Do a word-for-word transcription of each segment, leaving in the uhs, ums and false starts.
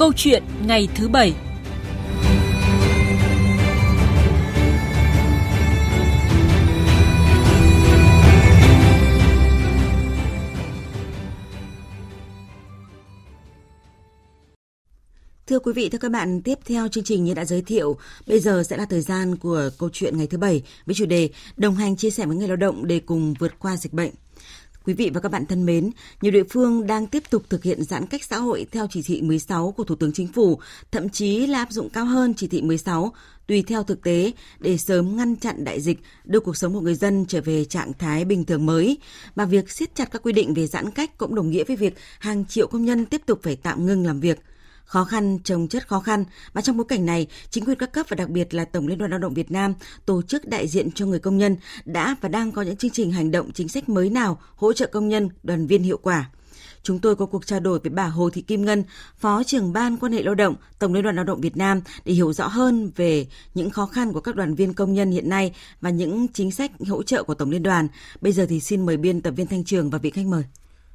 Câu chuyện ngày thứ Bảy. Thưa quý vị, thưa các bạn, tiếp theo chương trình như đã giới thiệu, bây giờ sẽ là thời gian của câu chuyện ngày thứ Bảy với chủ đề đồng hành chia sẻ với người lao động để cùng vượt qua dịch bệnh. Quý vị và các bạn thân mến, nhiều địa phương đang tiếp tục thực hiện giãn cách xã hội theo chỉ thị mười sáu của Thủ tướng Chính phủ, thậm chí là áp dụng cao hơn chỉ thị mười sáu tùy theo thực tế để sớm ngăn chặn đại dịch, đưa cuộc sống của người dân trở về trạng thái bình thường mới. Và việc siết chặt các quy định về giãn cách cũng đồng nghĩa với việc hàng triệu công nhân tiếp tục phải tạm ngừng làm việc. Khó khăn chồng chất khó khăn, và trong bối cảnh này, chính quyền các cấp và đặc biệt là Tổng Liên đoàn Lao động Việt Nam, tổ chức đại diện cho người công nhân, đã và đang có những chương trình hành động chính sách mới nào hỗ trợ công nhân, đoàn viên hiệu quả. Chúng tôi có cuộc trao đổi với bà Hồ Thị Kim Ngân, Phó trưởng Ban Quan hệ Lao động, Tổng Liên đoàn Lao động Việt Nam để hiểu rõ hơn về những khó khăn của các đoàn viên công nhân hiện nay và những chính sách hỗ trợ của Tổng Liên đoàn. Bây giờ thì xin mời biên tập viên Thanh Trường và vị khách mời.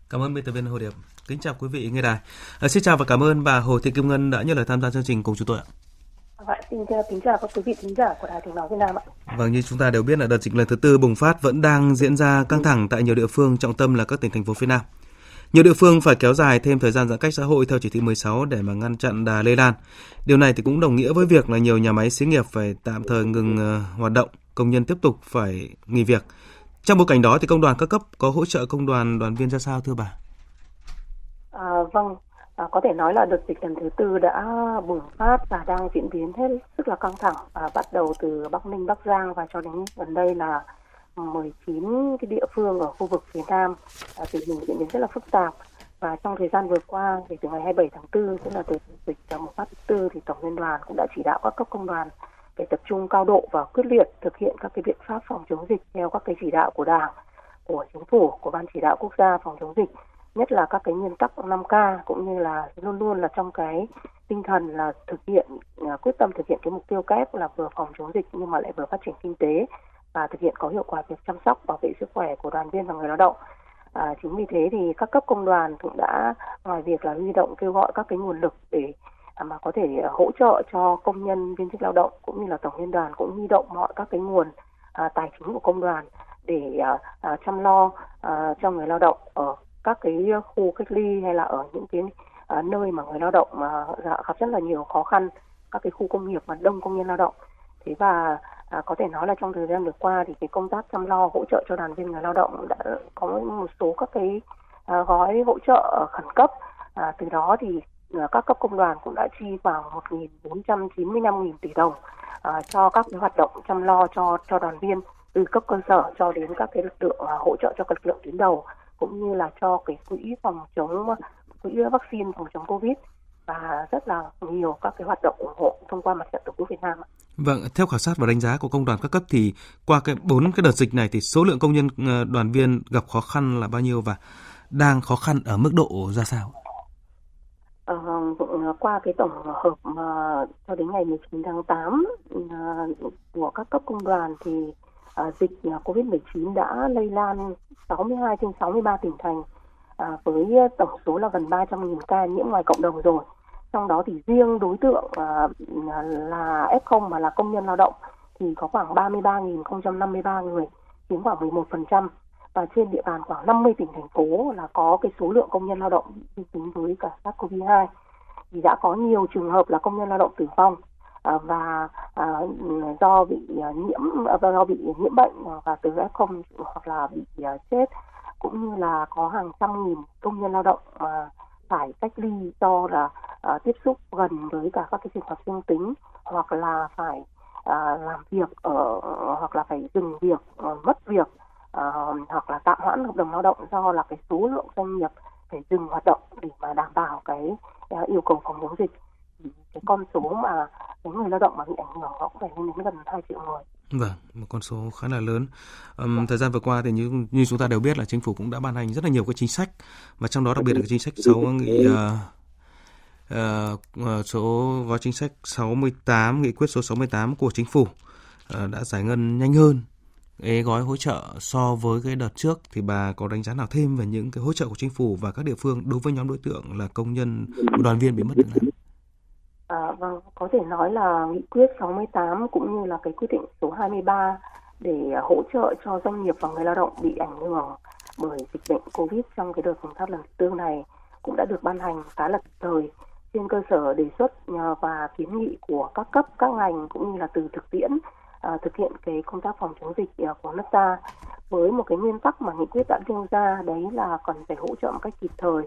Cảm ơn biên tập viên Hồ Diệp. Kính chào quý vị nghe đài. À, xin chào và cảm ơn bà Hồ Thị Kim Ngân đã nhận lời tham gia chương trình cùng chúng tôi ạ. Vâng, xin kính chào các quý vị khán giả của Đài Tiếng nói Việt Nam ạ. Vâng, như chúng ta đều biết là đợt dịch lần thứ tư bùng phát vẫn đang diễn ra căng thẳng tại nhiều địa phương, trọng tâm là các tỉnh thành phố phía Nam. Nhiều địa phương phải kéo dài thêm thời gian giãn cách xã hội theo chỉ thị mười sáu để mà ngăn chặn đà lây lan. Điều này thì cũng đồng nghĩa với việc là nhiều nhà máy xí nghiệp phải tạm thời ngừng uh, hoạt động, công nhân tiếp tục phải nghỉ việc. Trong bối cảnh đó thì công đoàn các cấp có hỗ trợ công đoàn đoàn viên ra sao thưa bà? À, vâng, à, có thể nói là đợt dịch lần thứ tư đã bùng phát và đang diễn biến hết sức là căng thẳng, à, bắt đầu từ Bắc Ninh, Bắc Giang và cho đến gần đây là mười chín cái địa phương ở khu vực phía Nam, à, tình hình diễn biến rất là phức tạp. Và trong thời gian vừa qua, thì từ ngày hai mươi bảy tháng tư, tức là từ dịch bùng phát thứ tư, thì Tổng Liên đoàn cũng đã chỉ đạo các cấp công đoàn để tập trung cao độ và quyết liệt thực hiện các cái biện pháp phòng chống dịch theo các cái chỉ đạo của Đảng, của Chính phủ, của Ban Chỉ đạo Quốc gia phòng chống dịch, nhất là các cái nguyên tắc năm K cũng như là luôn luôn là trong cái tinh thần là thực hiện, quyết tâm thực hiện cái mục tiêu kép là vừa phòng chống dịch nhưng mà lại vừa phát triển kinh tế và thực hiện có hiệu quả việc chăm sóc bảo vệ sức khỏe của đoàn viên và người lao động. À, chính vì thế thì các cấp công đoàn cũng đã ngoài việc là huy động kêu gọi các cái nguồn lực để mà có thể hỗ trợ cho công nhân viên chức lao động cũng như là Tổng Liên đoàn cũng huy động mọi các cái nguồn à, tài chính của công đoàn để à, chăm lo à, cho người lao động ở các cái khu cách ly hay là ở những cái à, nơi mà người lao động mà gặp rất là nhiều khó khăn, các cái khu công nghiệp mà đông công nhân lao động. Thế và à, có thể nói là trong thời gian vừa qua thì cái công tác chăm lo hỗ trợ cho đoàn viên người lao động đã có một số các cái à, gói hỗ trợ khẩn cấp. À, từ đó thì các cấp công đoàn cũng đã chi vào một nghìn bốn trăm chín mươi lăm nghìn tỷ đồng à, cho các cái hoạt động chăm lo cho cho đoàn viên từ cấp cơ sở cho đến các cái lực lượng à, hỗ trợ cho các lực lượng tuyến đầu, cũng như là cho cái quỹ phòng chống quỹ vaccine phòng chống Covid và rất là nhiều các cái hoạt động ủng hộ thông qua Mặt trận Tổ quốc Việt Nam. Vâng, theo khảo sát và đánh giá của công đoàn các cấp thì qua cái bốn cái đợt dịch này thì số lượng công nhân đoàn viên gặp khó khăn là bao nhiêu và đang khó khăn ở mức độ ra sao? Ờ, qua cái tổng hợp mà cho đến ngày mười chín tháng tám của các cấp công đoàn thì À, dịch Covid mười chín đã lây lan sáu mươi hai trên sáu mươi ba tỉnh thành à, với tổng số là gần ba trăm nghìn ca nhiễm ngoài cộng đồng rồi. Trong đó thì riêng đối tượng à, là ép không mà là công nhân lao động thì có khoảng ba mươi ba nghìn không trăm năm mươi ba người, chiếm khoảng mười một phần trăm. Và trên địa bàn khoảng năm mươi tỉnh thành phố là có cái số lượng công nhân lao động dương tính với cả Sars-xê o vê hai. Thì đã có nhiều trường hợp là công nhân lao động tử vong và à, do bị nhiễm do bị nhiễm bệnh và từ ép không hoặc là bị chết, cũng như là có hàng trăm nghìn công nhân lao động à, phải cách ly do là à, tiếp xúc gần với cả các cái trường hợp dương tính hoặc là phải à, làm việc ở hoặc là phải dừng việc mất việc à, hoặc là tạm hoãn hợp đồng lao động do là cái số lượng doanh nghiệp phải dừng hoạt động để mà đảm bảo cái à, yêu cầu phòng chống dịch. Cái con số mà những người lao động mà bị ảnh hưởng nó cũng phải lên đến gần hai triệu người. Vâng, một con số khá là lớn. Um, dạ. Thời gian vừa qua thì như, như chúng ta đều biết là chính phủ cũng đã ban hành rất là nhiều các chính sách, và trong đó đặc biệt là cái chính sách sáu nghị uh, uh, số gói chính sách sáu mươi tám, nghị quyết số sáu mươi tám của Chính phủ uh, đã giải ngân nhanh hơn cái gói hỗ trợ so với cái đợt trước. Thì bà có đánh giá nào thêm về những cái hỗ trợ của Chính phủ và các địa phương đối với nhóm đối tượng là công nhân, đoàn viên bị mất việc làm? À, vâng, có thể nói là nghị quyết sáu mươi tám cũng như là cái quyết định số hai mươi ba để hỗ trợ cho doanh nghiệp và người lao động bị ảnh hưởng bởi dịch bệnh Covid trong cái đợt bùng phát lần thứ tư này cũng đã được ban hành khá là kịp thời trên cơ sở đề xuất và kiến nghị của các cấp, các ngành cũng như là từ thực tiễn à, thực hiện cái công tác phòng chống dịch của nước ta, với một cái nguyên tắc mà nghị quyết đã nêu ra, đấy là cần phải hỗ trợ một cách kịp thời.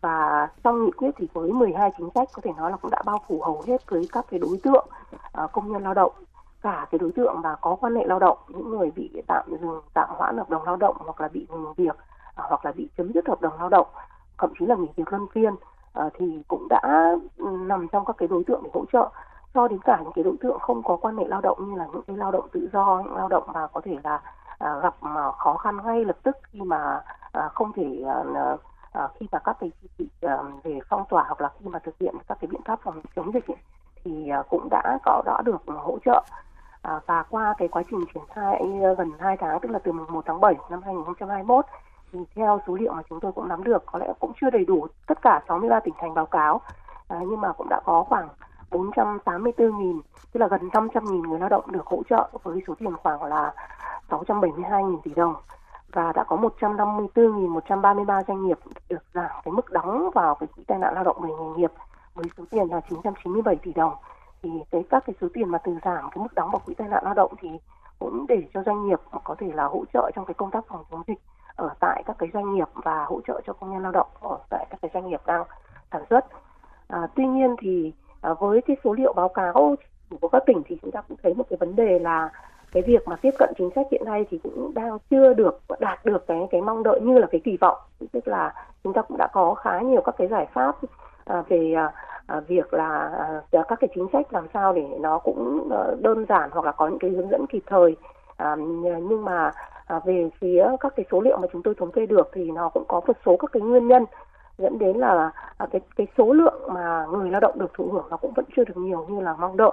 Và trong nghị quyết thì với mười hai chính sách có thể nói là cũng đã bao phủ hầu hết với các cái đối tượng uh, công nhân lao động, cả cái đối tượng mà có quan hệ lao động, những người bị tạm dừng, tạm hoãn hợp đồng lao động hoặc là bị ngừng việc, uh, hoặc là bị chấm dứt hợp đồng lao động, thậm chí là nghỉ việc luân phiên uh, thì cũng đã nằm trong các cái đối tượng để hỗ trợ, cho đến cả những cái đối tượng không có quan hệ lao động như là những cái lao động tự do, những lao động mà có thể là uh, gặp uh, khó khăn ngay lập tức khi mà uh, không thể uh, À, khi mà các cái chỉ thị uh, về phong tỏa hoặc là khi mà thực hiện các cái biện pháp phòng chống dịch ấy, thì uh, cũng đã có đã được hỗ trợ à, và qua cái quá trình triển khai uh, gần hai tháng, tức là từ mùng một tháng bảy năm hai nghìn không trăm hai mươi mốt, thì theo số liệu mà chúng tôi cũng nắm được, có lẽ cũng chưa đầy đủ tất cả sáu mươi ba tỉnh thành báo cáo à, nhưng mà cũng đã có khoảng bốn trăm tám mươi tư nghìn, tức là gần năm trăm nghìn người lao động được hỗ trợ với số tiền khoảng là sáu trăm bảy mươi hai nghìn tỷ đồng. Và đã có một trăm năm mươi tư nghìn một trăm ba mươi ba doanh nghiệp được giảm cái mức đóng vào cái quỹ tai nạn lao động về nghề nghiệp với số tiền là chín trăm chín mươi bảy tỷ đồng. Thì cái các cái số tiền mà từ giảm cái mức đóng vào quỹ tai nạn lao động thì cũng để cho doanh nghiệp có thể là hỗ trợ trong cái công tác phòng chống dịch ở tại các cái doanh nghiệp và hỗ trợ cho công nhân lao động ở tại các cái doanh nghiệp đang sản xuất. À, tuy nhiên thì à, với cái số liệu báo cáo của các tỉnh thì chúng ta cũng thấy một cái vấn đề là cái việc mà tiếp cận chính sách hiện nay thì cũng đang chưa được đạt được cái cái mong đợi như là cái kỳ vọng, tức là chúng ta cũng đã có khá nhiều các cái giải pháp à, về à, việc là à, các cái chính sách làm sao để nó cũng à, đơn giản hoặc là có những cái hướng dẫn kịp thời, à, nhưng mà à, về phía các cái số liệu mà chúng tôi thống kê được thì nó cũng có một số các cái nguyên nhân dẫn đến là à, cái cái số lượng mà người lao động được thụ hưởng nó cũng vẫn chưa được nhiều như là mong đợi.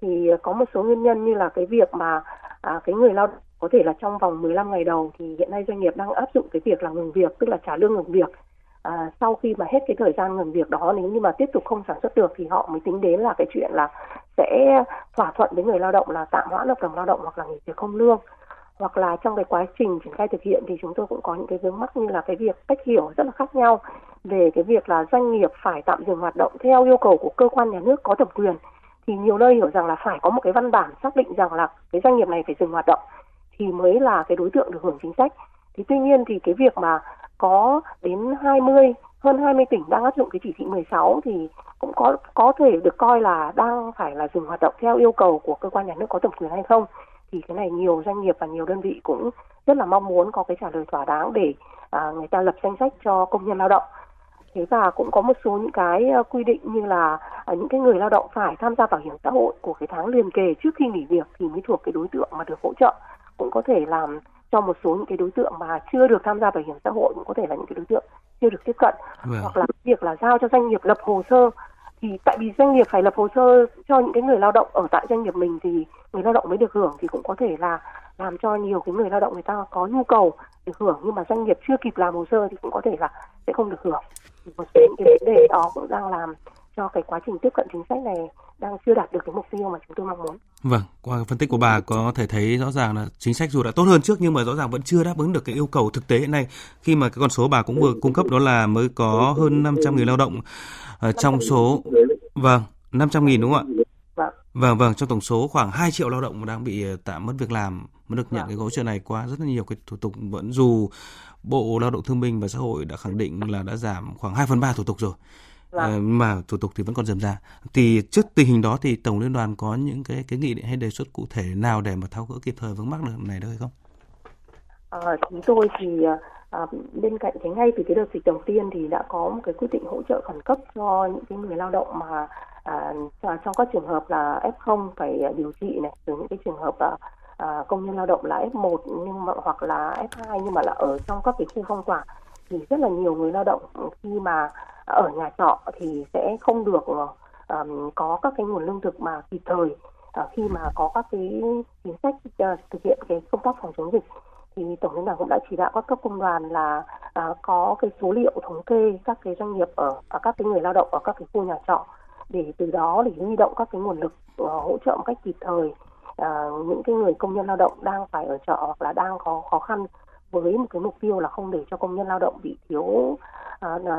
Thì có một số nguyên nhân như là cái việc mà à, cái người lao động có thể là trong vòng mười lăm ngày đầu thì hiện nay doanh nghiệp đang áp dụng cái việc là ngừng việc, tức là trả lương ngừng việc. À, sau khi mà hết cái thời gian ngừng việc đó, nếu như mà tiếp tục không sản xuất được thì họ mới tính đến là cái chuyện là sẽ thỏa thuận với người lao động là tạm hoãn hợp đồng lao động hoặc là nghỉ việc không lương. Hoặc là trong cái quá trình triển khai thực hiện thì chúng tôi cũng có những cái vướng mắc như là cái việc cách hiểu rất là khác nhau về cái việc là doanh nghiệp phải tạm dừng hoạt động theo yêu cầu của cơ quan nhà nước có thẩm quyền. Thì nhiều nơi hiểu rằng là phải có một cái văn bản xác định rằng là cái doanh nghiệp này phải dừng hoạt động thì mới là cái đối tượng được hưởng chính sách. Thì tuy nhiên thì cái việc mà có đến hai mươi, hơn hai mươi tỉnh đang áp dụng cái chỉ thị mười sáu thì cũng có có thể được coi là đang phải là dừng hoạt động theo yêu cầu của cơ quan nhà nước có thẩm quyền hay không. Thì cái này nhiều doanh nghiệp và nhiều đơn vị cũng rất là mong muốn có cái trả lời thỏa đáng để à, người ta lập danh sách cho công nhân lao động. Thế và cũng có một số những cái quy định như là những cái người lao động phải tham gia bảo hiểm xã hội của cái tháng liền kề trước khi nghỉ việc thì mới thuộc cái đối tượng mà được hỗ trợ. Cũng có thể làm cho một số những cái đối tượng mà chưa được tham gia bảo hiểm xã hội, cũng có thể là những cái đối tượng chưa được tiếp cận. Wow. Hoặc là việc là giao cho doanh nghiệp lập hồ sơ. Thì tại vì doanh nghiệp phải lập hồ sơ cho những cái người lao động ở tại doanh nghiệp mình thì người lao động mới được hưởng, thì cũng có thể là làm cho nhiều cái người lao động người ta có nhu cầu được hưởng nhưng mà doanh nghiệp chưa kịp làm hồ sơ thì cũng có thể là sẽ không được hưởng. Một số những cái vấn đề đó cũng đang làm cho cái quá trình tiếp cận chính sách này đang chưa đạt được cái mục tiêu mà chúng tôi mong muốn. Vâng, qua phân tích của bà có thể thấy rõ ràng là chính sách dù đã tốt hơn trước nhưng mà rõ ràng vẫn chưa đáp ứng được cái yêu cầu thực tế hiện nay, khi mà cái con số bà cũng vừa cung cấp đó là mới có hơn năm trăm nghìn lao động trong số vâng, năm trăm nghìn đúng không ạ? Vâng, vâng, trong tổng số khoảng hai triệu lao động đang bị tạm mất việc làm mới được nhận vâng. cái hỗ trợ này qua rất là nhiều cái thủ tục, vẫn dù Bộ Lao động Thương binh và Xã hội đã khẳng định là đã giảm khoảng hai phần ba thủ tục rồi. Vâng. Mà thủ tục thì vẫn còn rườm rà. Thì trước tình hình đó thì Tổng Liên đoàn có những cái cái nghị định hay đề xuất cụ thể nào để mà tháo gỡ kịp thời vướng mắc này được hay không? À, chúng tôi thì à, bên cạnh cái ngay từ cái đợt dịch đầu tiên thì đã có một cái quyết định hỗ trợ khẩn cấp cho những cái người lao động mà à, trong các trường hợp là ép không phải điều trị này, từ những cái trường hợp là À, công nhân lao động là ép một nhưng mà, hoặc là ép hai nhưng mà là ở trong các cái khu phong tỏa thì rất là nhiều người lao động khi mà ở nhà trọ thì sẽ không được um, có các cái nguồn lương thực mà kịp thời uh, khi mà có các cái chính sách uh, thực hiện cái công tác phòng chống dịch. Thì Tổng Liên đoàn cũng đã chỉ đạo các cấp công đoàn là uh, có cái số liệu thống kê các cái doanh nghiệp ở, ở các cái người lao động ở các cái khu nhà trọ để từ đó để huy động các cái nguồn lực uh, hỗ trợ một cách kịp thời uh, những cái người công nhân lao động đang phải ở trọ hoặc là đang có khó khăn, với một cái mục tiêu là không để cho công nhân lao động bị thiếu uh,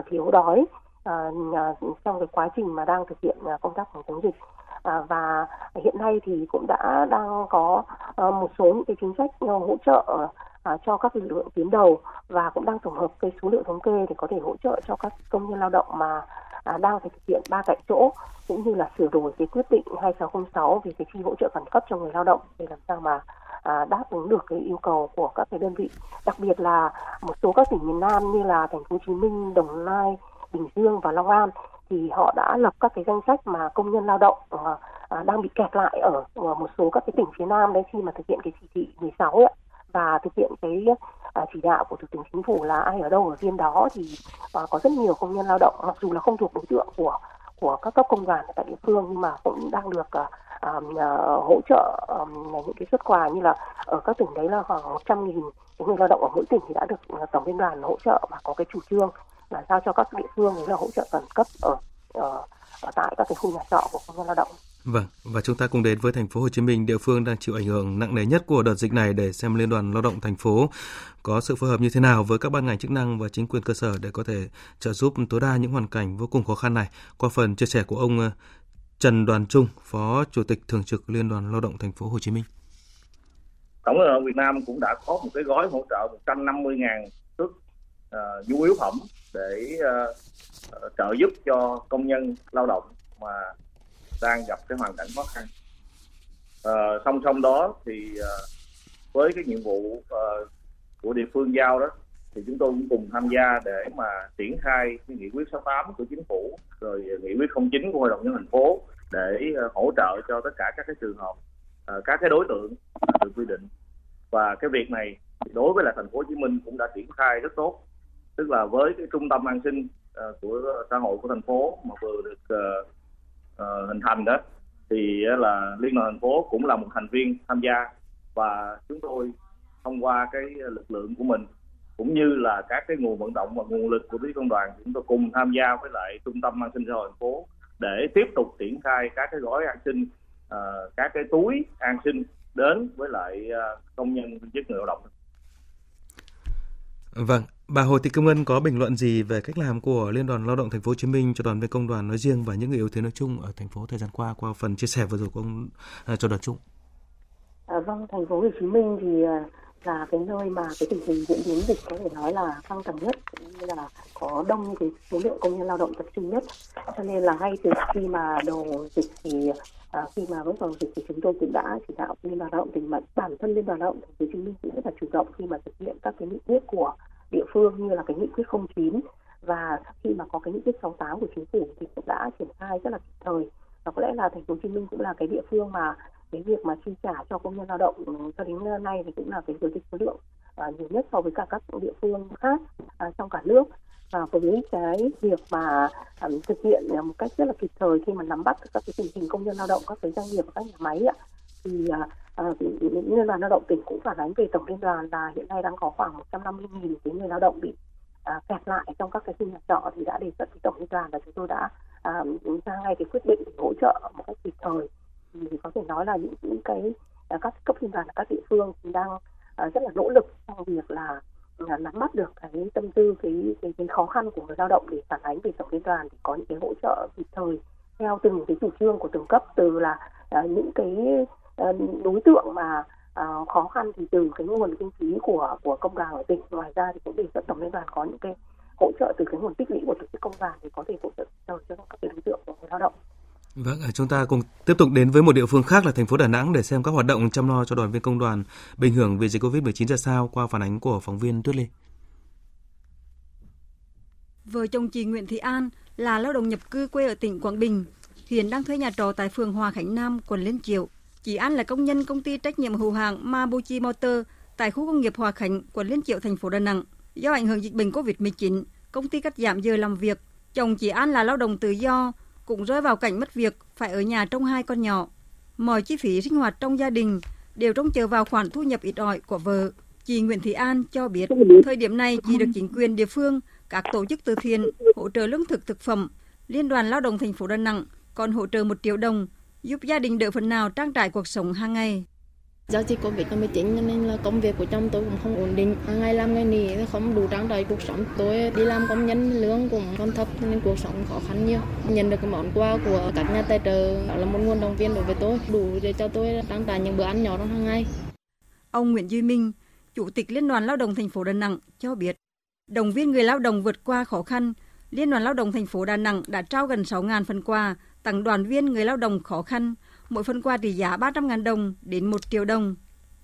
thiếu đói uh, trong cái quá trình mà đang thực hiện công tác phòng chống dịch. Uh, và hiện nay thì cũng đã đang có uh, một số những cái chính sách uh, hỗ trợ uh, cho các lực lượng tuyến đầu, và cũng đang tổng hợp cái số liệu thống kê để có thể hỗ trợ cho các công nhân lao động mà À, đang phải thực hiện ba tại chỗ, cũng như là sửa đổi cái quyết định hai sáu không sáu về cái chi hỗ trợ khẩn cấp cho người lao động để làm sao mà à, đáp ứng được cái yêu cầu của các cái đơn vị, đặc biệt là một số các tỉnh miền Nam như là Thành phố Hồ Chí Minh, Đồng Nai, Bình Dương và Long An thì họ đã lập các cái danh sách mà công nhân lao động à, à, đang bị kẹt lại ở một số các cái tỉnh phía Nam đấy, khi mà thực hiện cái chỉ thị mười sáu ấy, và thực hiện cái chỉ đạo của Thủ tướng Chính phủ là ai ở đâu ở riêng đó, thì có rất nhiều công nhân lao động mặc dù là không thuộc đối tượng của của các cấp công đoàn tại địa phương, nhưng mà cũng đang được um, hỗ trợ um, những cái suất quà, như là ở các tỉnh đấy là khoảng một trăm nghìn người lao động ở mỗi tỉnh thì đã được Tổng Liên đoàn hỗ trợ, và có cái chủ trương là giao cho các địa phương là hỗ trợ khẩn cấp ở, ở, ở tại các cái khu nhà trọ của công nhân lao động. Vâng, và chúng ta cùng đến với Thành phố Hồ Chí Minh, địa phương đang chịu ảnh hưởng nặng nề nhất của đợt dịch này, để xem Liên đoàn Lao động thành phố có sự phối hợp như thế nào với các ban ngành chức năng và chính quyền cơ sở để có thể trợ giúp tối đa những hoàn cảnh vô cùng khó khăn này. Qua phần chia sẻ của ông Trần Đoàn Trung, Phó Chủ tịch thường trực Liên đoàn Lao động Thành phố Hồ Chí Minh. Tổng Liên đoàn Việt Nam cũng đã có một cái gói hỗ trợ một trăm năm mươi nghìn suất uh, nhu yếu phẩm để uh, trợ giúp cho công nhân lao động mà đang gặp cái hoàn cảnh khó khăn. À, song song đó thì à, với cái nhiệm vụ à, của địa phương giao đó, thì chúng tôi cũng cùng tham gia để mà triển khai cái nghị quyết sáu mươi tám của Chính phủ, rồi nghị quyết không chín của Hội đồng nhân dân thành phố để à, hỗ trợ cho tất cả các cái trường hợp, à, các cái đối tượng được quy định. Và cái việc này đối với là Thành phố Hồ Chí Minh cũng đã triển khai rất tốt, tức là với cái trung tâm an sinh à, của xã hội của thành phố mà vừa được à, Uh, hình thành đó, thì là Liên đoàn thành phố cũng là một thành viên tham gia, và chúng tôi thông qua cái lực lượng của mình cũng như là các cái nguồn vận động và nguồn lực của phía công đoàn, chúng tôi cùng tham gia với lại trung tâm an sinh xã hội thành phố để tiếp tục triển khai các cái gói an sinh, uh, các cái túi an sinh đến với lại uh, công nhân viên chức, người lao động. Vâng, bà Hồ Thị Kim Ngân có bình luận gì về cách làm của Liên đoàn Lao động Thành phố Hồ Chí Minh cho đoàn viên công đoàn nói riêng và những người yếu thế nói chung ở thành phố thời gian qua, qua phần chia sẻ vừa rồi của ông Trần Đoàn Trung? À, vâng, Thành phố Hồ Chí Minh thì là cái nơi mà cái tình hình diễn biến dịch có thể nói là căng thẳng nhất, là có đông cái số lượng công nhân lao động tập trung nhất, cho nên là ngay từ khi mà đầu dịch thì À, khi mà vẫn còn dịch thì chúng tôi cũng đã chỉ đạo Liên đoàn Lao động tỉnh, mạnh bản thân Liên đoàn Lao động Thành phố Hồ Chí Minh cũng rất là chủ động khi mà thực hiện các cái nghị quyết của địa phương, như là cái nghị quyết không chín, và khi mà có cái nghị quyết sáu mươi tám của Chính phủ thì cũng đã triển khai rất là kịp thời. Và có lẽ là Thành phố Hồ Chí Minh cũng là cái địa phương mà cái việc mà chi trả cho công nhân lao động cho đến nay thì cũng là cái với cái số lượng à, nhiều nhất so với cả các địa phương khác à, trong cả nước. Và với cái việc mà um, thực hiện một cách rất là kịp thời khi mà nắm bắt các cái tình hình công nhân lao động, các cái doanh nghiệp, các nhà máy ạ, thì uh, Liên đoàn Lao động tỉnh cũng phản ánh về Tổng Liên đoàn là hiện nay đang có khoảng một trăm năm mươi nghìn cái người lao động bị uh, kẹt lại trong các cái khu nhà trọ, thì đã đề xuất với Tổng Liên đoàn và chúng tôi đã uh, ra ngay cái quyết định để hỗ trợ một cách kịp thời. Thì có thể nói là những, những cái các cấp liên đoàn, các địa phương đang uh, rất là nỗ lực trong việc là là nắm bắt được cái tâm tư, cái, cái cái khó khăn của người lao động để phản ánh về Tổng Liên đoàn, thì có những cái hỗ trợ kịp thời theo từng cái chủ trương của từng cấp, từ là à, những cái à, đối tượng mà à, khó khăn thì từ cái nguồn kinh phí của của công đoàn ở tỉnh. Ngoài ra thì cũng đề xuất Tổng Liên đoàn có những cái hỗ trợ từ cái nguồn tích lũy của tổ chức công đoàn để có thể hỗ trợ cho các cái đối tượng của người lao động. Vâng, chúng ta cùng tiếp tục đến với một địa phương khác là thành phố Đà Nẵng để xem các hoạt động chăm lo cho đoàn viên công đoàn bị ảnh hưởng vì dịch covid mười chín ra sao, qua phản ánh của phóng viên Tuyết Lê. Vợ chồng chị Nguyễn Thị An là lao động nhập cư quê ở tỉnh Quảng Bình, hiện đang thuê nhà trọ tại phường Hòa Khánh Nam, quận Liên Chiểu. Chị An là công nhân công ty trách nhiệm hữu hạn Mabuchi Motor tại khu công nghiệp Hòa Khánh, quận Liên Chiểu, thành phố Đà Nẵng. Do ảnh hưởng dịch bệnh covid mười chín, công ty cắt giảm giờ làm việc. Chồng chị An là lao động tự do, cũng rơi vào cảnh mất việc, phải ở nhà trông hai con nhỏ. Mọi chi phí sinh hoạt trong gia đình đều trông chờ vào khoản thu nhập ít ỏi của vợ. Chị Nguyễn Thị An cho biết, thời điểm này chị được chính quyền địa phương, các tổ chức từ thiện hỗ trợ lương thực, thực phẩm. Liên đoàn Lao động thành phố Đà Nẵng còn hỗ trợ một triệu đồng, giúp gia đình đỡ phần nào trang trải cuộc sống hàng ngày. Do dịch Covid mười chín nên là công việc của chồng tôi cũng không ổn định. Hàng ngày làm ngày nghỉ không đủ trang trải cuộc sống. Tôi đi làm công nhân lương cũng còn thấp nên cuộc sống khó khăn nhiều. Nhận được món quà của các nhà tài trợ đó là một nguồn động viên đối với tôi, đủ để cho tôi trang trải những bữa ăn nhỏ trong hàng ngày. Ông Nguyễn Duy Minh, Chủ tịch Liên đoàn Lao động thành phố Đà Nẵng cho biết, động viên người lao động vượt qua khó khăn, Liên đoàn Lao động thành phố Đà Nẵng đã trao gần sáu nghìn phần quà tặng đoàn viên người lao động khó khăn, mỗi phần quà trị giá ba trăm nghìn đồng đến một triệu đồng.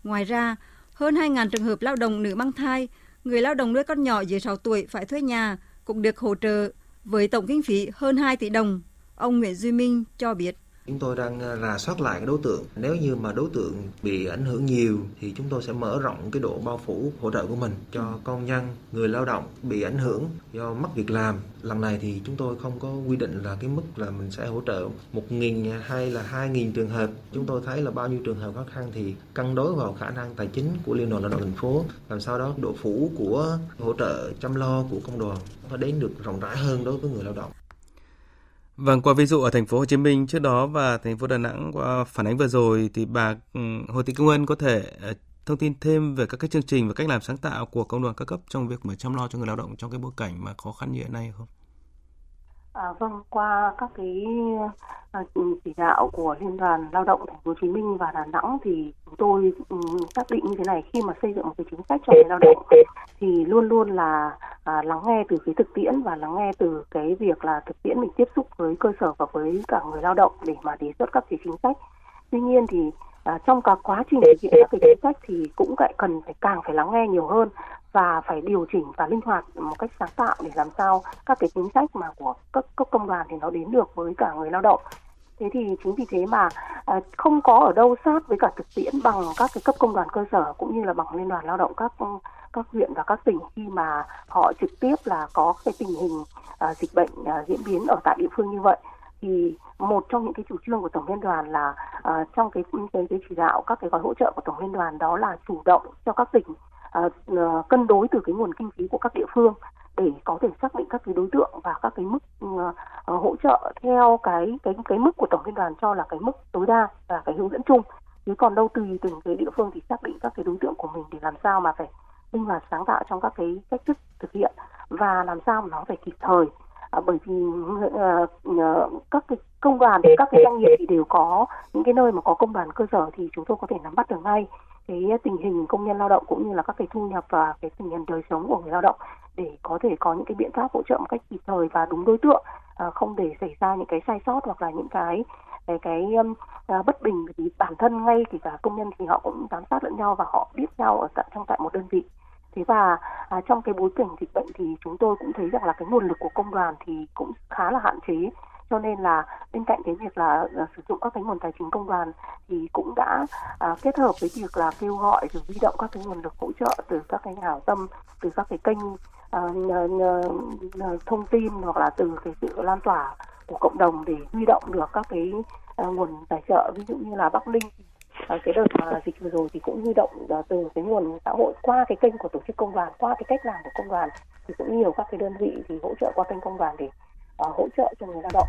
Ngoài ra, hơn hai nghìn trường hợp lao động nữ mang thai, người lao động nuôi con nhỏ dưới sáu tuổi phải thuê nhà cũng được hỗ trợ với tổng kinh phí hơn hai tỷ đồng. Ông Nguyễn Duy Minh cho biết. Chúng tôi đang rà soát lại cái đối tượng. Nếu như mà đối tượng bị ảnh hưởng nhiều thì chúng tôi sẽ mở rộng cái độ bao phủ hỗ trợ của mình cho công nhân, người lao động bị ảnh hưởng do mất việc làm. Lần này thì chúng tôi không có quy định là cái mức là mình sẽ hỗ trợ một nghìn hay là hai nghìn trường hợp. Chúng tôi thấy là bao nhiêu trường hợp khó khăn thì cân đối vào khả năng tài chính của Liên đoàn Lao động thành phố. Làm sao đó độ phủ của hỗ trợ chăm lo của công đoàn phải đến được rộng rãi hơn đối với người lao động. Vâng, qua ví dụ ở thành phố Hồ Chí Minh trước đó và thành phố Đà Nẵng qua phản ánh vừa rồi thì bà Hồ Thị Kim Ngân có thể thông tin thêm về các cái chương trình và cách làm sáng tạo của công đoàn các cấp trong việc mà chăm lo cho người lao động trong cái bối cảnh mà khó khăn như hiện nay không? À, vâng, qua các cái chỉ đạo của Liên đoàn Lao động thành phố Hồ Chí Minh và Đà Nẵng thì chúng tôi xác định như thế này, khi mà xây dựng một cái chính sách cho người lao động thì luôn luôn là à, lắng nghe từ phía thực tiễn và lắng nghe từ cái việc là thực tiễn mình tiếp xúc với cơ sở và với cả người lao động để mà đề xuất các cái chính sách. Tuy nhiên thì à, trong cả quá trình thực hiện các cái chính sách thì cũng lại cần phải càng phải lắng nghe nhiều hơn và phải điều chỉnh và linh hoạt một cách sáng tạo để làm sao các cái chính sách mà của các, các công đoàn thì nó đến được với cả người lao động. Thế thì chính vì thế mà à, không có ở đâu sát với cả thực tiễn bằng các cái cấp công đoàn cơ sở cũng như là bằng Liên đoàn Lao động các các huyện và các tỉnh, khi mà họ trực tiếp là có cái tình hình à, dịch bệnh à, diễn biến ở tại địa phương như vậy. Thì một trong những cái chủ trương của Tổng Liên đoàn là à, trong cái, cái cái chỉ đạo các cái gói hỗ trợ của Tổng Liên đoàn đó là chủ động cho các tỉnh à, cân đối từ cái nguồn kinh phí của các địa phương để có thể xác định các cái đối tượng và các cái mức uh, hỗ trợ theo cái cái cái mức của Tổng Liên đoàn cho là cái mức tối đa và cái hướng dẫn chung. Chứ còn đâu tùy từng cái địa phương thì xác định các cái đối tượng của mình để làm sao mà phải linh hoạt sáng tạo trong các cái cách thức thực hiện và làm sao mà nó phải kịp thời. À, bởi vì uh, uh, các cái công đoàn, các cái doanh nghiệp thì đều có những cái nơi mà có công đoàn cơ sở thì chúng tôi có thể nắm bắt được ngay cái tình hình công nhân lao động cũng như là các cái thu nhập và cái tình hình đời sống của người lao động để có thể có những cái biện pháp hỗ trợ một cách kịp thời và đúng đối tượng, à, không để xảy ra những cái sai sót hoặc là những cái cái, cái à, bất bình. Thì bản thân ngay thì cả công nhân thì họ cũng giám sát lẫn nhau và họ biết nhau ở tại trong tại một đơn vị. Thế và à, trong cái bối cảnh dịch bệnh thì chúng tôi cũng thấy rằng là cái nguồn lực của công đoàn thì cũng khá là hạn chế. Cho nên là bên cạnh cái việc là, là sử dụng các cái nguồn tài chính công đoàn thì cũng đã à, kết hợp với việc là kêu gọi rồi huy động các cái nguồn lực hỗ trợ từ các cái nhà hảo tâm, từ các cái kênh à, n- n- n- thông tin hoặc là từ cái sự lan tỏa của cộng đồng để huy động được các cái à, nguồn tài trợ. Ví dụ như là Bắc Ninh à, cái đợt mà dịch vừa rồi thì cũng huy động à, từ cái nguồn xã hội qua cái kênh của tổ chức công đoàn, qua cái cách làm của công đoàn thì cũng nhiều các cái đơn vị thì hỗ trợ qua kênh công đoàn để à, hỗ trợ cho người lao động.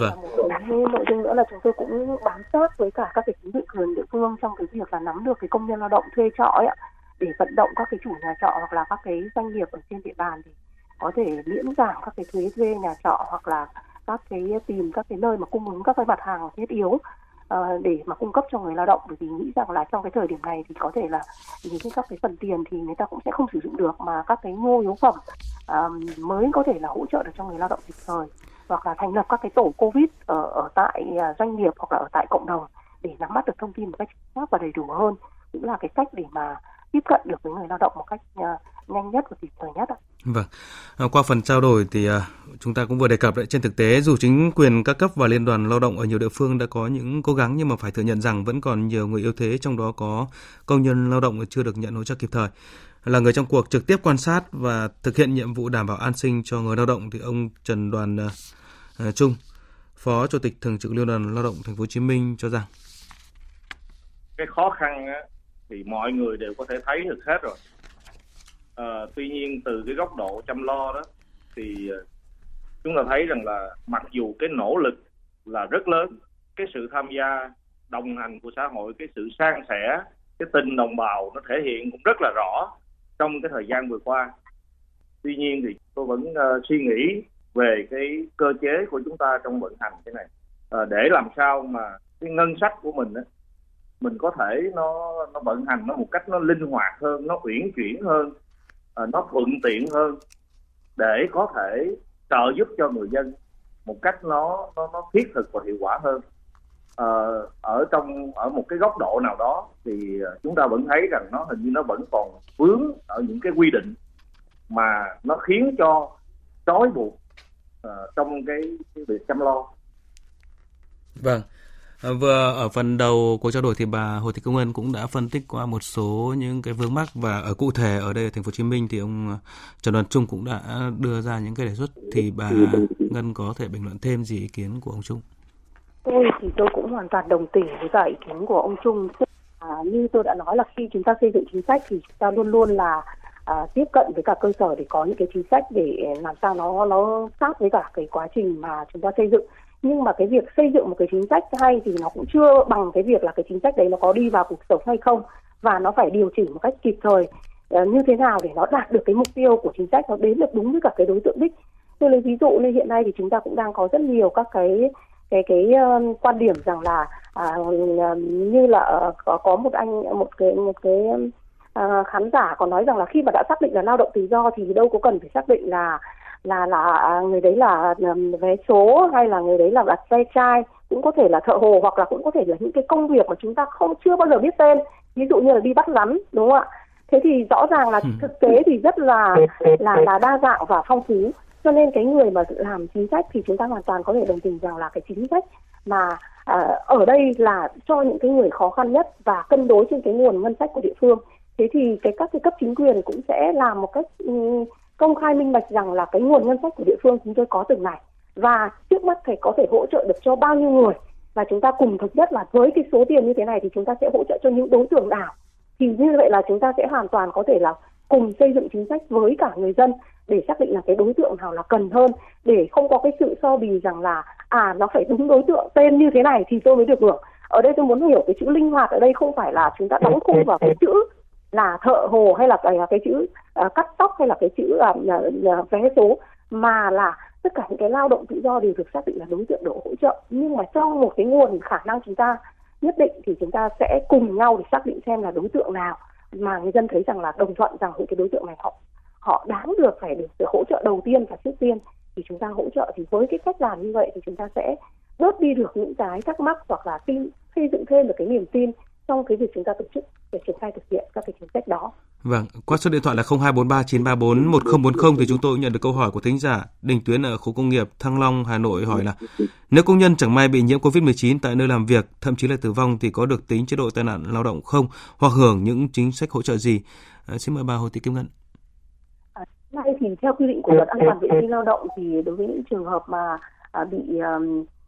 Vâng. Một nội dung nữa là chúng tôi cũng bám sát với cả các cái chính quyền địa phương trong cái việc là nắm được cái công nhân lao động thuê trọ ấy, để vận động các cái chủ nhà trọ hoặc là các cái doanh nghiệp ở trên địa bàn thì có thể miễn giảm các cái thuế thuê nhà trọ hoặc là các cái tìm các cái nơi mà cung ứng các cái mặt hàng thiết yếu để mà cung cấp cho người lao động, bởi vì nghĩ rằng là trong cái thời điểm này thì có thể là những các cái phần tiền thì người ta cũng sẽ không sử dụng được mà các cái nhu yếu phẩm mới có thể là hỗ trợ được cho người lao động kịp thời, hoặc là thành lập các cái tổ Covid ở, ở tại doanh nghiệp hoặc là ở tại cộng đồng để nắm bắt được thông tin một cách chính xác và đầy đủ hơn, cũng là cái cách để mà tiếp cận được với người lao động một cách nhanh nhất và kịp thời nhất. Vâng, qua phần trao đổi thì chúng ta cũng vừa đề cập đấy, trên thực tế dù chính quyền các cấp và Liên đoàn Lao động ở nhiều địa phương đã có những cố gắng nhưng mà phải thừa nhận rằng vẫn còn nhiều người yếu thế, trong đó có công nhân lao động chưa được nhận hỗ trợ kịp thời. Là người trong cuộc trực tiếp quan sát và thực hiện nhiệm vụ đảm bảo an sinh cho người lao động thì ông Trần Đoàn Trung, Phó Chủ tịch Thường trực Liên đoàn Lao động Thành phố Hồ Chí Minh cho rằng cái khó khăn á, thì mọi người đều có thể thấy được hết rồi. À, tuy nhiên từ cái góc độ chăm lo đó thì chúng ta thấy rằng là mặc dù cái nỗ lực là rất lớn. Cái sự tham gia đồng hành của xã hội, cái sự san sẻ, cái tình đồng bào nó thể hiện cũng rất là rõ trong cái thời gian vừa qua. Tuy nhiên thì tôi vẫn uh, suy nghĩ về cái cơ chế của chúng ta trong vận hành cái này, uh, để làm sao mà cái ngân sách của mình á, mình có thể nó nó vận hành nó một cách nó linh hoạt hơn, nó uyển chuyển hơn, uh, nó thuận tiện hơn, để có thể trợ giúp cho người dân một cách nó nó, nó thiết thực và hiệu quả hơn. Ờ, ở trong ở một cái góc độ nào đó thì chúng ta vẫn thấy rằng nó hình như nó vẫn còn vướng ở những cái quy định mà nó khiến cho trói buộc uh, trong cái, cái việc chăm lo. Vâng, vừa ở phần đầu của trao đổi thì bà Hồ Thị Kim Ngân cũng đã phân tích qua một số những cái vướng mắc, và ở cụ thể ở đây ở Thành phố Hồ Chí Minh thì ông Trần Đoàn Trung cũng đã đưa ra những cái đề xuất, thì bà Ngân có thể bình luận thêm gì ý kiến của ông Trung? Tôi thì tôi cũng hoàn toàn đồng tình với cả ý kiến của ông Trung. À, như tôi đã nói là khi chúng ta xây dựng chính sách thì chúng ta luôn luôn là à, tiếp cận với cả cơ sở để có những cái chính sách để làm sao nó nó sát với cả cái quá trình mà chúng ta xây dựng. Nhưng mà cái việc xây dựng một cái chính sách hay thì nó cũng chưa bằng cái việc là cái chính sách đấy nó có đi vào cuộc sống hay không, và nó phải điều chỉnh một cách kịp thời à, như thế nào để nó đạt được cái mục tiêu của chính sách, nó đến được đúng với cả cái đối tượng đích. Tôi lấy ví dụ như hiện nay thì chúng ta cũng đang có rất nhiều các cái cái cái uh, quan điểm rằng là à, như là uh, có có một anh một cái một cái uh, khán giả có nói rằng là khi mà đã xác định là lao động tự do thì đâu có cần phải xác định là là là người đấy là um, vé số hay là người đấy là đặt ve chai, cũng có thể là thợ hồ, hoặc là cũng có thể là những cái công việc mà chúng ta không chưa bao giờ biết tên, ví dụ như là đi bắt rắn, đúng không ạ? Thế thì rõ ràng là thực tế thì rất là là là đa dạng và phong phú. Cho nên cái người mà làm chính sách thì chúng ta hoàn toàn có thể đồng tình rằng là cái chính sách mà à, ở đây là cho những cái người khó khăn nhất và cân đối trên cái nguồn ngân sách của địa phương. Thế thì cái các cái cấp chính quyền cũng sẽ làm một cách um, công khai minh bạch rằng là cái nguồn ngân sách của địa phương chúng tôi có từng này, và trước mắt thì có thể hỗ trợ được cho bao nhiêu người, và chúng ta cùng thực nhất là với cái số tiền như thế này thì chúng ta sẽ hỗ trợ cho những đối tượng nào. Thì như vậy là chúng ta sẽ hoàn toàn có thể là cùng xây dựng chính sách với cả người dân để xác định là cái đối tượng nào là cần hơn, để không có cái sự so bì rằng là à nó phải đúng đối tượng tên như thế này thì tôi mới được hưởng. Ở đây tôi muốn hiểu cái chữ linh hoạt ở đây không phải là chúng ta đóng khung vào cái chữ là thợ hồ hay là cái, cái chữ uh, cắt tóc hay là cái chữ uh, vé số, mà là tất cả những cái lao động tự do đều được xác định là đối tượng độ hỗ trợ, nhưng mà trong một cái nguồn khả năng chúng ta nhất định thì chúng ta sẽ cùng nhau để xác định xem là đối tượng nào mà người dân thấy rằng là đồng thuận rằng những cái đối tượng này họ họ đáng được phải được sự hỗ trợ đầu tiên và trước tiên thì chúng ta hỗ trợ. Thì với cái cách làm như vậy thì chúng ta sẽ bớt đi được những cái thắc mắc, hoặc là tin, xây dựng thêm được cái niềm tin trong cái việc chúng ta tổ chức để triển khai thực hiện các cái chính sách đó. Vâng, qua số điện thoại là không hai bốn ba chín ba bốn một không bốn không thì chúng tôi nhận được câu hỏi của thính giả Đinh Tuyến ở khu công nghiệp Thăng Long, Hà Nội hỏi là nếu công nhân chẳng may bị nhiễm covid mười chín tại nơi làm việc, thậm chí là tử vong thì có được tính chế độ tai nạn lao động không, hoặc hưởng những chính sách hỗ trợ gì? À, xin mời bà Hồ Thị Kim Ngân. Nay thì theo quy định của luật an toàn vệ sinh lao động thì đối với những trường hợp mà à, bị à,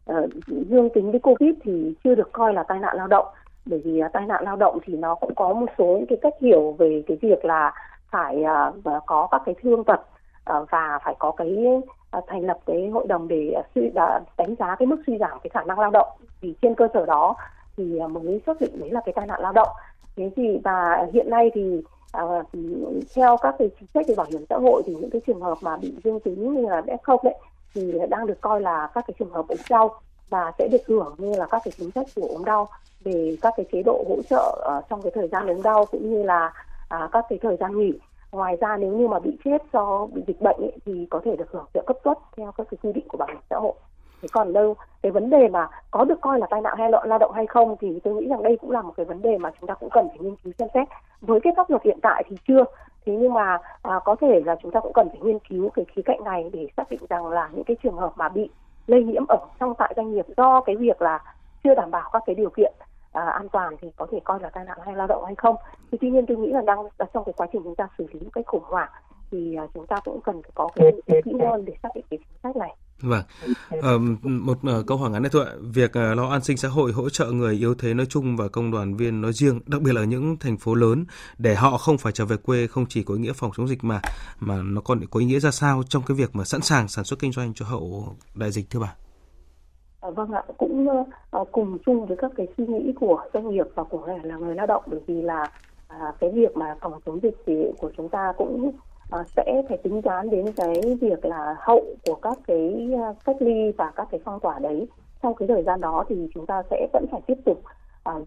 à, dương tính với covid thì chưa được coi là tai nạn lao động, bởi vì à, tai nạn lao động thì nó cũng có một số những cái cách hiểu về cái việc là phải à, có các cái thương tật à, và phải có cái à, thành lập cái hội đồng để suy à, đánh giá cái mức suy giảm cái khả năng lao động, thì trên cơ sở đó thì à, mới xác định đấy là cái tai nạn lao động. Thế thì và hiện nay thì À, theo các cái chính sách về bảo hiểm xã hội thì những cái trường hợp mà bị dương tính như là ép không đấy thì đang được coi là các cái trường hợp ốm đau, và sẽ được hưởng như là các cái chính sách của ốm đau về các cái chế độ hỗ trợ uh, trong cái thời gian ốm đau, cũng như là uh, các cái thời gian nghỉ. Ngoài ra nếu như mà bị chết do bị dịch bệnh ấy, thì có thể được hưởng trợ cấp tuất theo các cái quy định của bảo hiểm xã hội. Thế còn đâu cái vấn đề mà có được coi là tai nạn hay lao động hay không thì tôi nghĩ rằng đây cũng là một cái vấn đề mà chúng ta cũng cần phải nghiên cứu xem xét. Với cái pháp luật hiện tại thì chưa, thế nhưng mà à, có thể là chúng ta cũng cần phải nghiên cứu cái khía cạnh này để xác định rằng là những cái trường hợp mà bị lây nhiễm ở trong tại doanh nghiệp do cái việc là chưa đảm bảo các cái điều kiện à, an toàn thì có thể coi là tai nạn hay lao động hay không. Thì tuy nhiên tôi nghĩ là đang là trong cái quá trình chúng ta xử lý một cách khủng hoảng thì à, chúng ta cũng cần phải có cái kỹ hơn để xác định cái chính sách này. Vâng, à, một à, câu hỏi ngắn này thôi ạ. Việc à, lo an sinh xã hội hỗ trợ người yếu thế nói chung và công đoàn viên nói riêng, đặc biệt là những thành phố lớn, để họ không phải trở về quê, không chỉ có ý nghĩa phòng chống dịch mà mà nó còn có ý nghĩa ra sao trong cái việc mà sẵn sàng sản xuất kinh doanh cho hậu đại dịch thưa bà? Vâng ạ, cũng cùng chung với các cái suy nghĩ của doanh nghiệp và của là người lao động, bởi vì là cái việc mà phòng chống dịch thì của chúng ta cũng sẽ phải tính toán đến cái việc là hậu của các cái cách ly và các cái phong tỏa đấy. Sau cái thời gian đó thì chúng ta sẽ vẫn phải tiếp tục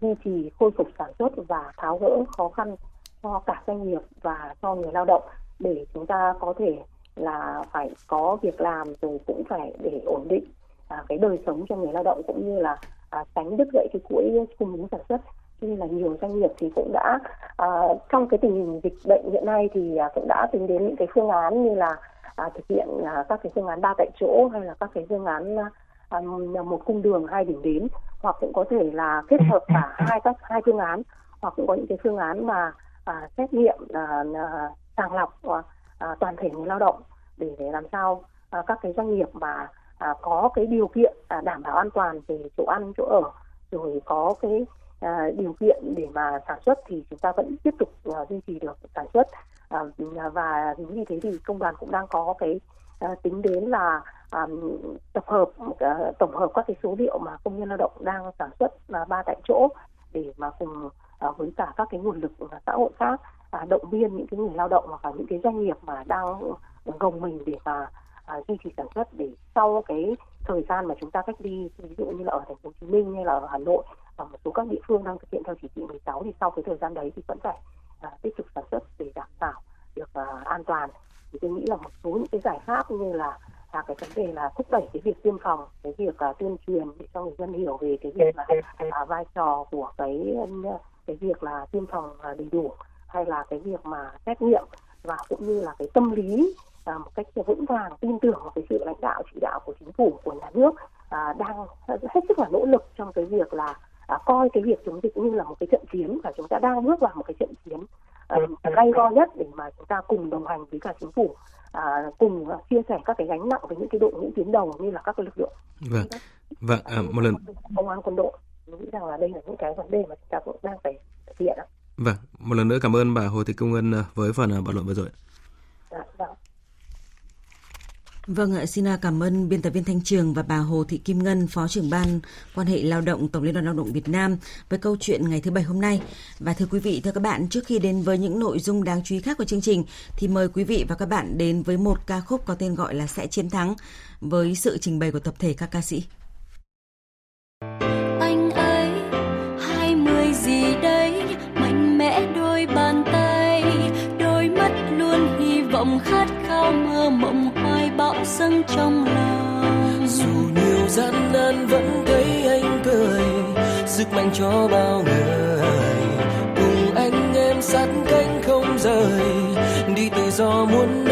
duy trì khôi phục sản xuất và tháo gỡ khó khăn cho cả doanh nghiệp và cho người lao động, để chúng ta có thể là phải có việc làm, rồi cũng phải để ổn định À, cái đời sống cho người lao động, cũng như là à, tránh đứt gãy cái chuỗi cung ứng sản xuất. Nên là nhiều doanh nghiệp thì cũng đã à, trong cái tình hình dịch bệnh hiện nay thì à, cũng đã tính đến những cái phương án như là à, thực hiện à, các cái phương án ba tại chỗ, hay là các cái phương án à, một cung đường hai điểm đến, hoặc cũng có thể là kết hợp cả hai các hai phương án, hoặc cũng có những cái phương án mà à, xét nghiệm à, à, sàng lọc à, toàn thể người lao động, để, để làm sao à, các cái doanh nghiệp mà À, có cái điều kiện à, đảm bảo an toàn về chỗ ăn, chỗ ở, rồi có cái à, điều kiện để mà sản xuất thì chúng ta vẫn tiếp tục à, duy trì được sản xuất. À, và như thế thì công đoàn cũng đang có cái à, tính đến là à, tập hợp, à, tổng hợp các cái số liệu mà công nhân lao động đang sản xuất là ba tại chỗ, để mà cùng à, với cả các cái nguồn lực xã hội khác à, động viên những cái người lao động hoặc là những cái doanh nghiệp mà đang gồng mình để mà À, duy trì sản xuất, để sau cái thời gian mà chúng ta cách ly, ví dụ như là ở Thành phố Hồ Chí Minh hay là ở Hà Nội và một số các địa phương đang thực hiện theo chỉ thị mười sáu, thì sau cái thời gian đấy thì vẫn phải à, tiếp tục sản xuất để đảm bảo được à, an toàn. Thì tôi nghĩ là một số những cái giải pháp như là à, cái vấn đề là thúc đẩy cái việc tiêm phòng, cái việc à, tuyên truyền để cho người dân hiểu về cái việc là à, vai trò của cái cái việc là tiêm phòng à, đầy đủ, hay là cái việc mà xét nghiệm, và cũng như là cái tâm lý À, một cách vững vàng, tin tưởng vào cái sự lãnh đạo chỉ đạo của chính phủ, của nhà nước à, đang hết sức là nỗ lực trong cái việc là à, coi cái việc chống dịch như là một cái trận chiến, và chúng ta đang bước vào một cái trận chiến gay à, go nhất, để mà chúng ta cùng đồng hành với cả chính phủ, à, cùng chia sẻ các cái gánh nặng với những cái đội ngũ tuyến đầu như là các lực lượng. Vâng, vâng, à, một lần công an quân đội, mình nghĩ rằng là đây là những cái vấn đề mà chúng ta cũng đang phải thực hiện. Vâng, một lần nữa cảm ơn bà Hồ Thị Kim Ngân với phần bàn luận vừa rồi. À, vâng. Vâng ạ, xin cảm ơn biên tập viên Thanh Trường và bà Hồ Thị Kim Ngân, Phó trưởng ban quan hệ lao động Tổng Liên đoàn Lao động Việt Nam với câu chuyện ngày thứ Bảy hôm nay. Và thưa quý vị, thưa các bạn, trước khi đến với những nội dung đáng chú ý khác của chương trình thì mời quý vị và các bạn đến với một ca khúc có tên gọi là Sẽ Chiến Thắng với sự trình bày của tập thể các ca sĩ. Anh ấy, hai mươi gì đấy, mạnh mẽ đôi bàn tay, đôi mắt luôn hy vọng khát khao mơ mộng bão dâng trong lòng. Dù nhiều gian nan vẫn thấy anh cười, sức mạnh cho bao người. Cùng anh em sát cánh không rời, đi tự do muốn.